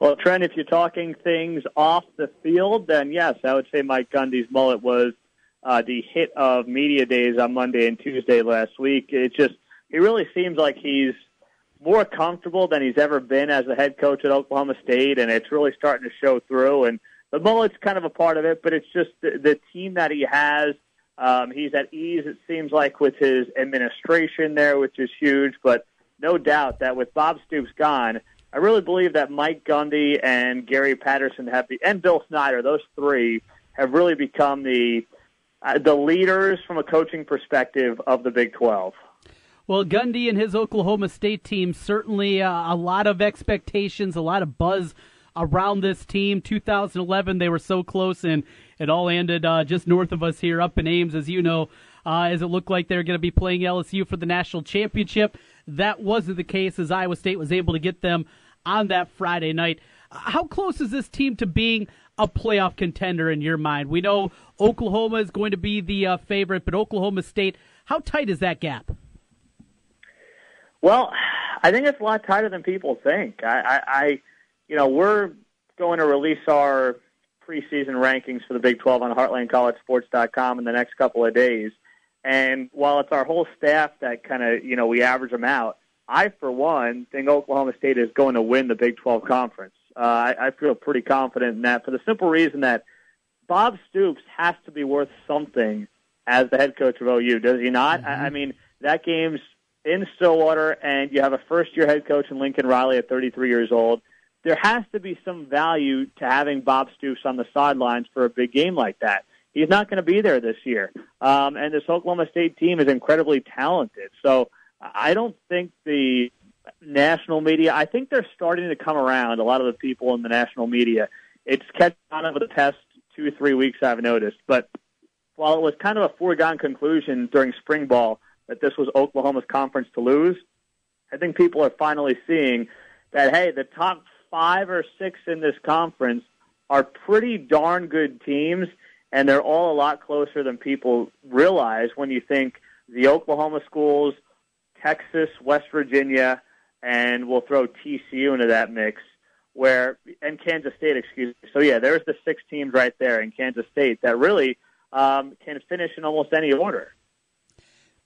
Well, Trent, if you're talking things off the field, then yes, I would say Mike Gundy's mullet was uh, the hit of Media Days on Monday and Tuesday last week. It just, it really seems like he's more comfortable than he's ever been as a head coach at Oklahoma State, and it's really starting to show through. And the mullet's kind of a part of it, but it's just the, the team that he has. Um, he's at ease, it seems like, with his administration there, which is huge. But no doubt that with Bob Stoops gone, I really believe that Mike Gundy and Gary Patterson have be, and Bill Snyder, those three, have really become the uh, the leaders from a coaching perspective of the Big twelve. Well, Gundy and his Oklahoma State team, certainly uh, a lot of expectations, a lot of buzz around this team. two thousand eleven, they were so close, and it all ended uh, just north of us here up in Ames, as you know, uh, as it looked like they were going to be playing L S U for the national championship. That wasn't the case, as Iowa State was able to get them on that Friday night. How close is this team to being a playoff contender in your mind? We know Oklahoma is going to be the uh, favorite, but Oklahoma State, how tight is that gap? Well, I think it's a lot tighter than people think. I, I, I, you know, we're going to release our preseason rankings for the Big twelve on heartland college sports dot com in the next couple of days. And while it's our whole staff that kind of, you know, we average them out, I, for one, think Oklahoma State is going to win the Big twelve conference. Uh, I, I feel pretty confident in that for the simple reason that Bob Stoops has to be worth something as the head coach of O U, does he not? Mm-hmm. I, I mean, that game's in Stillwater, and you have a first-year head coach in Lincoln Riley at thirty-three years old. There has to be some value to having Bob Stoops on the sidelines for a big game like that. He's not going to be there this year. Um, and this Oklahoma State team is incredibly talented. So I don't think the national media, I think they're starting to come around, a lot of the people in the national media. It's catching on over the past two, three weeks, I've noticed. But while it was kind of a foregone conclusion during spring ball that this was Oklahoma's conference to lose, I think people are finally seeing that, hey, the top five or six in this conference are pretty darn good teams, and they're all a lot closer than people realize when you think the Oklahoma schools, Texas, West Virginia, and we'll throw T C U into that mix, where and Kansas State, excuse me. So, yeah, there's the six teams right there in Kansas State that really um, can finish in almost any order.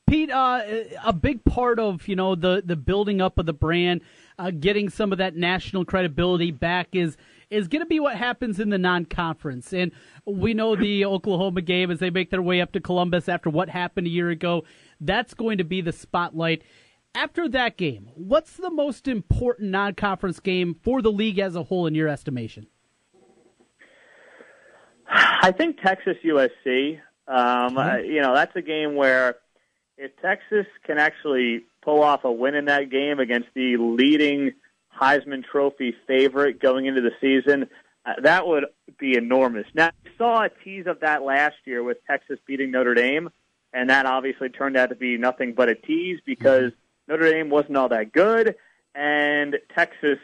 Pete, uh, a big part of, you know, the, the building up of the brand, uh, getting some of that national credibility back is is going to be what happens in the non-conference. And we know the Oklahoma game, as they make their way up to Columbus after what happened a year ago, that's going to be the spotlight. After that game, what's the most important non-conference game for the league as a whole in your estimation? I think Texas U S C. Um, mm-hmm. I, you know, that's a game where if Texas can actually pull off a win in that game against the leading Heisman Trophy favorite going into the season, uh, that would be enormous. Now, we saw a tease of that last year with Texas beating Notre Dame, and that obviously turned out to be nothing but a tease because Notre Dame wasn't all that good, and Texas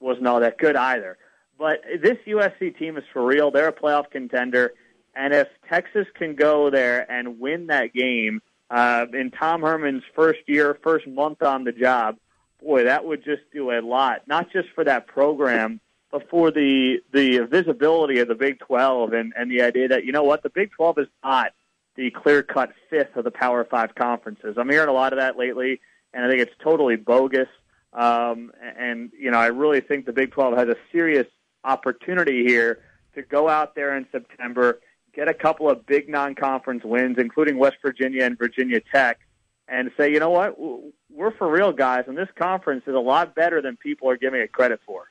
wasn't all that good either. But this U S C team is for real. They're a playoff contender, and if Texas can go there and win that game, uh, in Tom Herman's first year, first month on the job, boy, that would just do a lot, not just for that program, but for the the visibility of the Big twelve and, and the idea that, you know what, the Big twelve is not the clear-cut fifth of the Power Five conferences. I'm hearing a lot of that lately, and I think it's totally bogus. Um, and, you know, I really think the Big twelve has a serious opportunity here to go out there in September, get a couple of big non-conference wins, including West Virginia and Virginia Tech, and say, you know what, we're for real, guys, and this conference is a lot better than people are giving it credit for.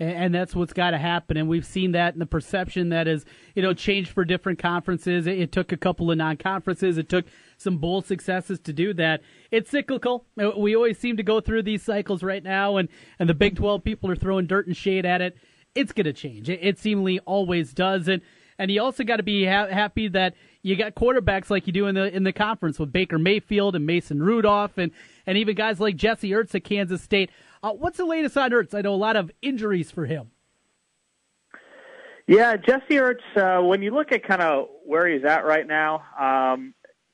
And that's what's got to happen, and we've seen that in the perception that is, you know, changed for different conferences. It took a couple of non-conferences. It took some bold successes to do that. It's cyclical. We always seem to go through these cycles right now, and, and the Big twelve people are throwing dirt and shade at it. It's going to change. It, it seemingly always does, and and you also got to be ha- happy that you got quarterbacks like you do in the in the conference with Baker Mayfield and Mason Rudolph, and and even guys like Jesse Ertz at Kansas State. Uh, what's the latest on Ertz? I know a lot of injuries for him. Yeah, Jesse Ertz, uh, when you look at kind of where he's at right now, um,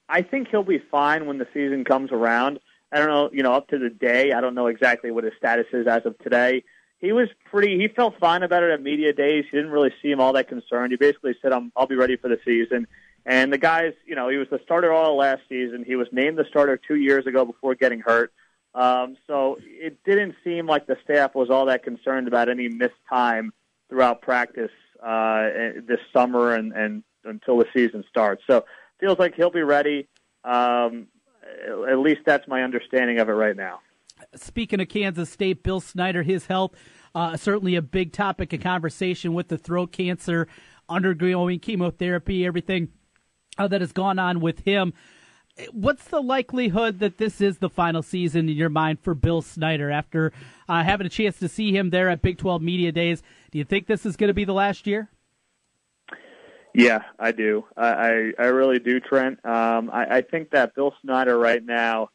I think he'll be fine when the season comes around. I don't know, you know, up to the day. I don't know exactly what his status is as of today. He was pretty, he felt fine about it at media days. He didn't really seem all that concerned. He basically said, I'm, I'll be ready for the season. And the guys, you know, he was the starter all last season. He was named the starter two years ago before getting hurt. Um, so it didn't seem like the staff was all that concerned about any missed time throughout practice uh, this summer and, and until the season starts. So it feels like he'll be ready. Um, at least that's my understanding of it right now. Speaking of Kansas State, Bill Snyder, his health, uh, certainly a big topic of conversation with the throat cancer, undergoing chemotherapy, everything uh, that has gone on with him. What's the likelihood that this is the final season in your mind for Bill Snyder after uh, having a chance to see him there at Big twelve Media Days? Do you think this is going to be the last year? Yeah, I do. I, I, I really do, Trent. Um, I, I think that Bill Snyder right now,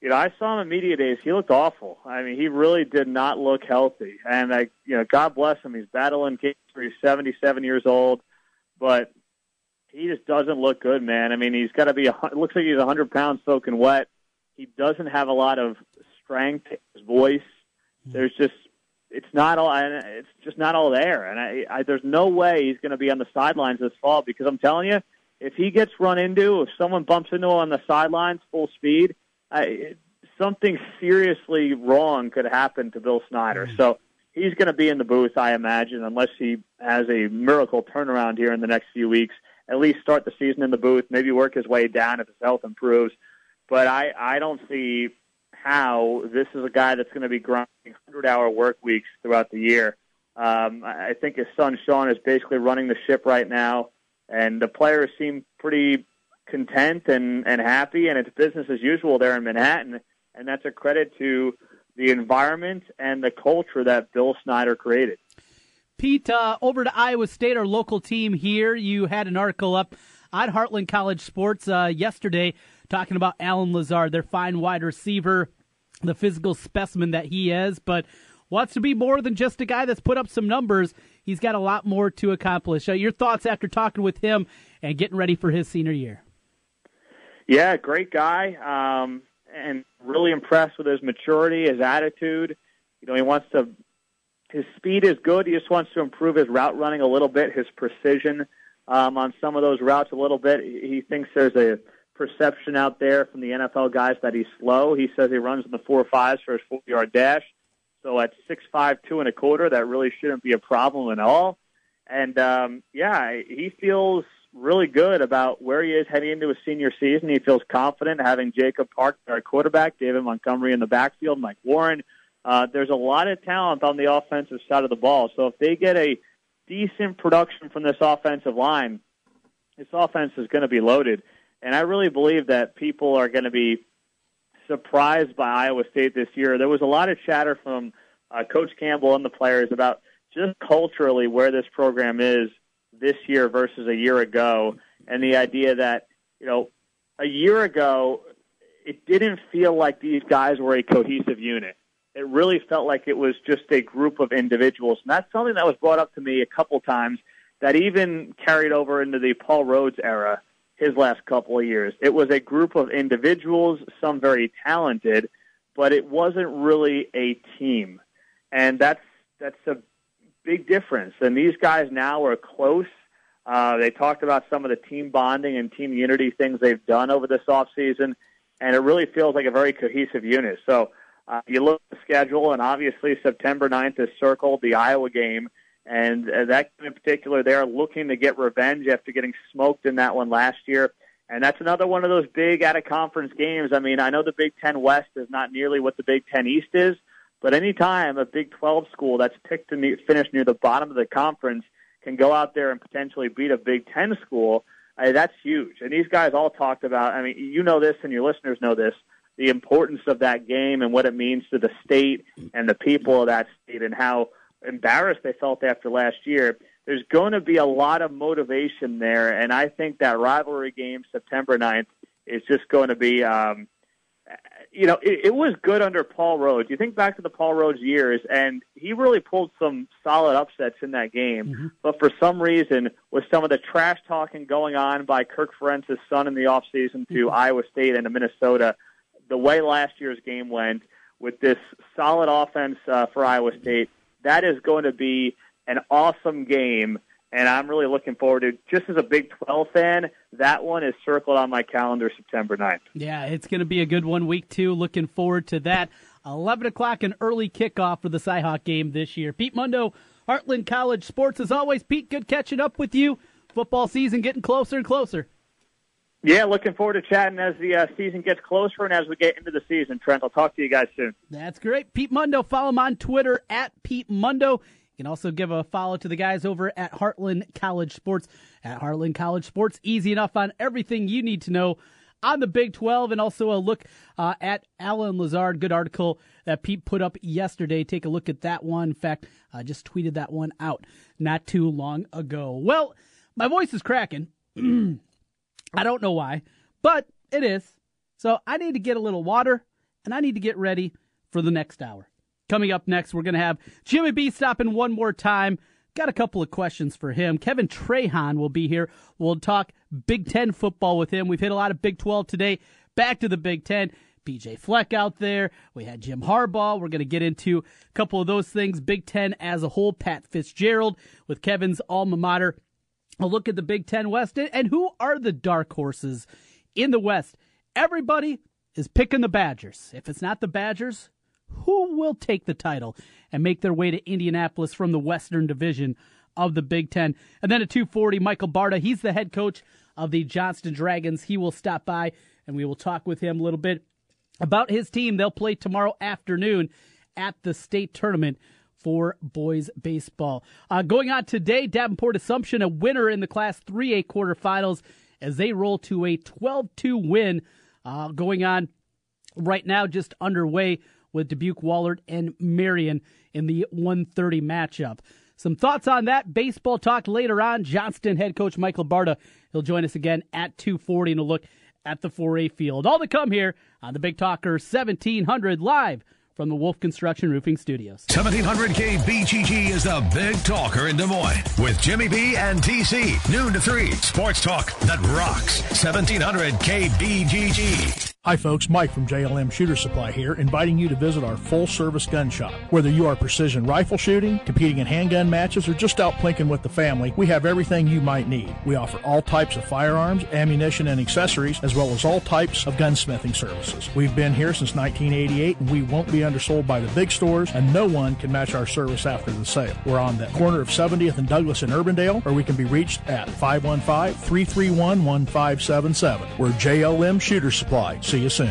you know, I saw him at media days. He looked awful. I mean, he really did not look healthy. And, I, you know, God bless him. He's battling cancer. He's seventy-seven years old. But he just doesn't look good, man. I mean, he's got to be – it looks like he's one hundred pounds soaking wet. He doesn't have a lot of strength in his voice. There's just – it's not all – it's just not all there. And I, I, there's no way he's going to be on the sidelines this fall because I'm telling you, if he gets run into, if someone bumps into him on the sidelines full speed – I, something seriously wrong could happen to Bill Snyder. So he's going to be in the booth, I imagine, unless he has a miracle turnaround here in the next few weeks, at least start the season in the booth, maybe work his way down if his health improves. But I, I don't see how this is a guy that's going to be grinding one hundred hour work weeks throughout the year. Um, I think his son, Sean, is basically running the ship right now, and the players seem pretty content and, and happy, and it's business as usual there in Manhattan, and that's a credit to the environment and the culture that Bill Snyder created. Pete, uh, over to Iowa State, our local team here. You had an article up on Heartland College Sports uh, yesterday talking about Allen Lazard, their fine wide receiver, the physical specimen that he is, but wants to be more than just a guy that's put up some numbers. He's got a lot more to accomplish. Uh, your thoughts after talking with him and getting ready for his senior year? Yeah, great guy, um, and really impressed with his maturity, his attitude. You know, he wants to – his speed is good. He just wants to improve his route running a little bit, his precision um, on some of those routes a little bit. He thinks there's a perception out there from the N F L guys that he's slow. He says he runs in the four fives for his four-yard dash. So at six five, two and a quarter, that really shouldn't be a problem at all. And, um, yeah, he feels – really good about where he is heading into his senior season. He feels confident having Jacob Park, our quarterback, David Montgomery in the backfield, Mike Warren. Uh, there's a lot of talent on the offensive side of the ball. So if they get a decent production from this offensive line, this offense is going to be loaded. And I really believe that people are going to be surprised by Iowa State this year. There was a lot of chatter from uh, Coach Campbell and the players about just culturally where this program is this year versus a year ago, and the idea that, you know, a year ago, it didn't feel like these guys were a cohesive unit. It really felt like it was just a group of individuals. And that's something that was brought up to me a couple times that even carried over into the Paul Rhodes era. his last couple of years. It was a group of individuals, some very talented, but it wasn't really a team. And that's that's a big difference. And these guys now are close. Uh, they talked about some of the team bonding and team unity things they've done over this offseason, and it really feels like a very cohesive unit. So uh, you look at the schedule, and obviously September ninth is circled, the Iowa game, and uh, that in particular, they're looking to get revenge after getting smoked in that one last year. And that's another one of those big out-of-conference games. I mean, I know the Big Ten West is not nearly what the Big Ten East is, but any time a Big twelve school that's picked to finish near the bottom of the conference can go out there and potentially beat a Big Ten school, uh, that's huge. And these guys all talked about, I mean, you know this and your listeners know this, the importance of that game and what it means to the state and the people of that state and how embarrassed they felt after last year. There's going to be a lot of motivation there, and I think that rivalry game September ninth is just going to be um, – You know, it, it was good under Paul Rhodes. You think back to the Paul Rhodes years, and he really pulled some solid upsets in that game. Mm-hmm. But for some reason, with some of the trash talking going on by Kirk Ferentz's son in the offseason to mm-hmm. Iowa State and to Minnesota, the way last year's game went with this solid offense uh, for Iowa State, that is going to be an awesome game. And I'm really looking forward to it. Just as a Big twelve fan, that one is circled on my calendar September ninth. Yeah, it's going to be a good one. Week two, looking forward to that. eleven o'clock, an early kickoff for the Cy-Hawk game this year. Pete Mundo, Heartland College Sports. As always, Pete, good catching up with you. Football season getting closer and closer. Yeah, looking forward to chatting as the uh, season gets closer and as we get into the season, Trent. I'll talk to you guys soon. That's great. Pete Mundo, follow him on Twitter, at Pete Mundo. You can also give a follow to the guys over at Heartland College Sports. At Heartland College Sports, easy enough on everything you need to know on the Big twelve, and also a look uh, at Alan Lazard. Good article that Pete put up yesterday. Take a look at that one. In fact, I just tweeted that one out not too long ago. Well, my voice is cracking. I don't know why, but it is. So I need to get a little water, and I need to get ready for the next hour. Coming up next, we're going to have Jimmy B stopping one more time. Got a couple of questions for him. Kevin Trahan will be here. We'll talk Big Ten football with him. We've hit a lot of Big twelve today. Back to the Big Ten. B J Fleck out there. We had Jim Harbaugh. We're going to get into a couple of those things. Big Ten as a whole. Pat Fitzgerald with Kevin's alma mater. A look at the Big Ten West. And who are the dark horses in the West? Everybody is picking the Badgers. If it's not the Badgers, who will take the title and make their way to Indianapolis from the Western Division of the Big Ten? And then at two forty, Michael Barta, he's the head coach of the Johnston Dragons. He will stop by, and we will talk with him a little bit about his team. They'll play tomorrow afternoon at the state tournament for boys baseball. Uh, going on today, Davenport Assumption, a winner in the Class three A quarterfinals as they roll to a twelve two win. Uh, going on right now, just underway, with Dubuque Wallard and Marion in the one thirty matchup. Some thoughts on that. Baseball talk later on. Johnston head coach Michael Barta, he'll join us again at two forty and a look at the four A field. All to come here on the Big Talker seventeen hundred live from the Wolf Construction Roofing Studios. seventeen hundred K B G G is the Big Talker in Des Moines with Jimmy B and T C. Noon to three. Sports talk that rocks. seventeen hundred K B G G. Hi folks, Mike from J L M Shooter Supply here, inviting you to visit our full-service gun shop. Whether you are precision rifle shooting, competing in handgun matches, or just out plinking with the family, we have everything you might need. We offer all types of firearms, ammunition, and accessories, as well as all types of gunsmithing services. We've been here since nineteen eighty-eight, and we won't be undersold by the big stores, and no one can match our service after the sale. We're on the corner of seventieth and Douglas in Urbandale, or we can be reached at five one five, three three one, one five seven seven. We're J L M Shooter Supply. See you soon.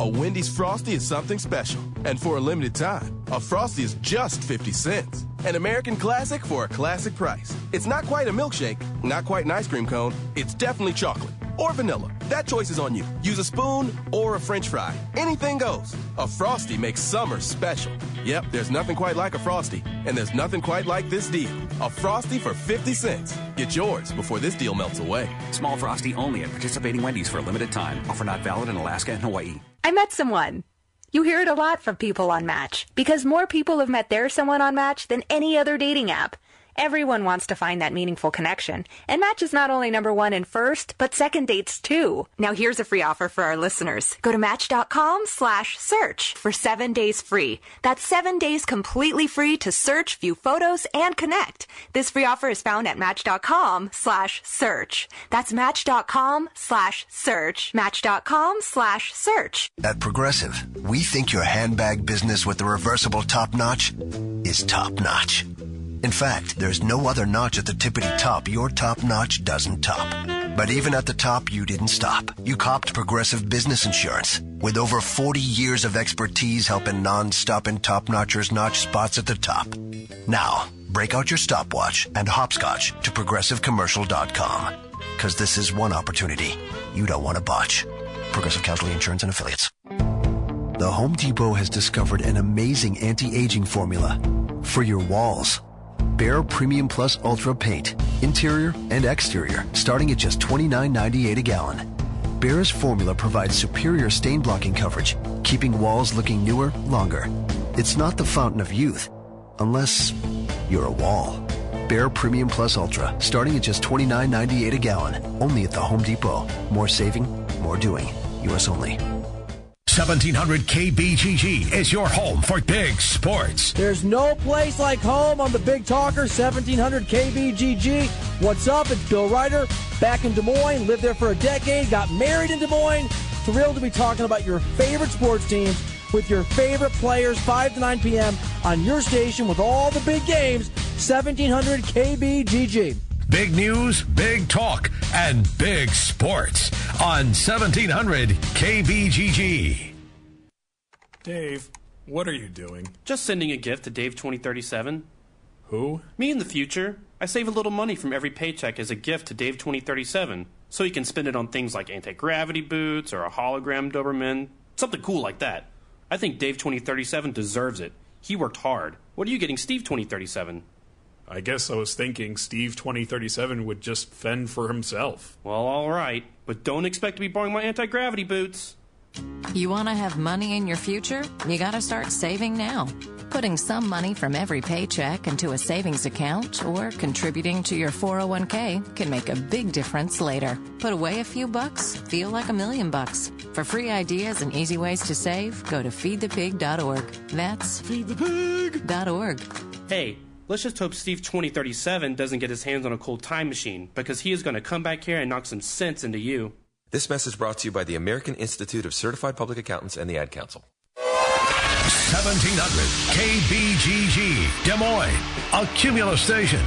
a Wendy's Frosty is something special. And for a limited time, a Frosty is just fifty cents. An American classic for a classic price. It's not quite a milkshake, not quite an ice cream cone. It's definitely chocolate or vanilla. That choice is on you. Use a spoon or a French fry. Anything goes. A Frosty makes summer special. Yep, there's nothing quite like a Frosty. And there's nothing quite like this deal. A Frosty for fifty cents. Get yours before this deal melts away. Small Frosty only at participating Wendy's for a limited time. Offer not valid in Alaska and Hawaii. I met someone. You hear it a lot from people on Match. Because more people have met their someone on Match than any other dating app. Everyone wants to find that meaningful connection. And Match is not only number one in first, but second dates too. Now here's a free offer for our listeners. Go to Match.com slash search for seven days free. That's seven days completely free to search, view photos, and connect. This free offer is found at Match.com slash search. That's Match.com slash search. Match.com slash search. At Progressive, we think your handbag business with the reversible top notch is top notch. In fact, there's no other notch at the tippity top your top notch doesn't top. But even at the top, you didn't stop. You copped Progressive Business Insurance. With over forty years of expertise helping non-stop and top-notchers notch spots at the top. Now, break out your stopwatch and hopscotch to Progressive Commercial dot com. Because this is one opportunity you don't want to botch. Progressive Casualty Insurance and Affiliates. The Home Depot has discovered an amazing anti-aging formula for your walls. Bare Premium Plus Ultra Paint, interior and exterior, starting at just twenty-nine ninety-eight a gallon. Bare's formula provides superior stain blocking coverage, keeping walls looking newer, longer. It's not the fountain of youth, unless you're a wall. Bare Premium Plus Ultra, starting at just twenty-nine ninety-eight a gallon, only at the Home Depot. More saving, more doing. U S only. seventeen hundred K B G G is your home for big sports. There's no place like home on the Big Talker, seventeen hundred K B G G. What's up? It's Bill Ryder, back in Des Moines, lived there for a decade, got married in Des Moines. Thrilled to be talking about your favorite sports teams with your favorite players, five to nine p.m. on your station with all the big games, seventeen hundred K B G G. Big news, big talk, and big sports on seventeen hundred K B G G. Dave, what are you doing? Just sending a gift to Dave twenty thirty-seven. Who? Me in the future. I save a little money from every paycheck as a gift to Dave twenty thirty-seven, so he can spend it on things like anti-gravity boots or a hologram Doberman, something cool like that. I think Dave twenty thirty-seven deserves it. He worked hard. What are you getting Steve twenty thirty-seven? I guess I was thinking Steve twenty thirty-seven would just fend for himself. Well, all right, but don't expect to be borrowing my anti-gravity boots. You want to have money in your future? You got to start saving now. Putting some money from every paycheck into a savings account or contributing to your four oh one k can make a big difference later. Put away a few bucks, feel like a million bucks. For free ideas and easy ways to save, go to feed the pig dot org. That's feed the pig dot org. Hey, let's just hope Steve twenty thirty-seven doesn't get his hands on a cool time machine, because he is going to come back here and knock some sense into you. This message brought to you by the American Institute of Certified Public Accountants and the Ad Council. seventeen hundred K B G G, Des Moines, a Cumulus station.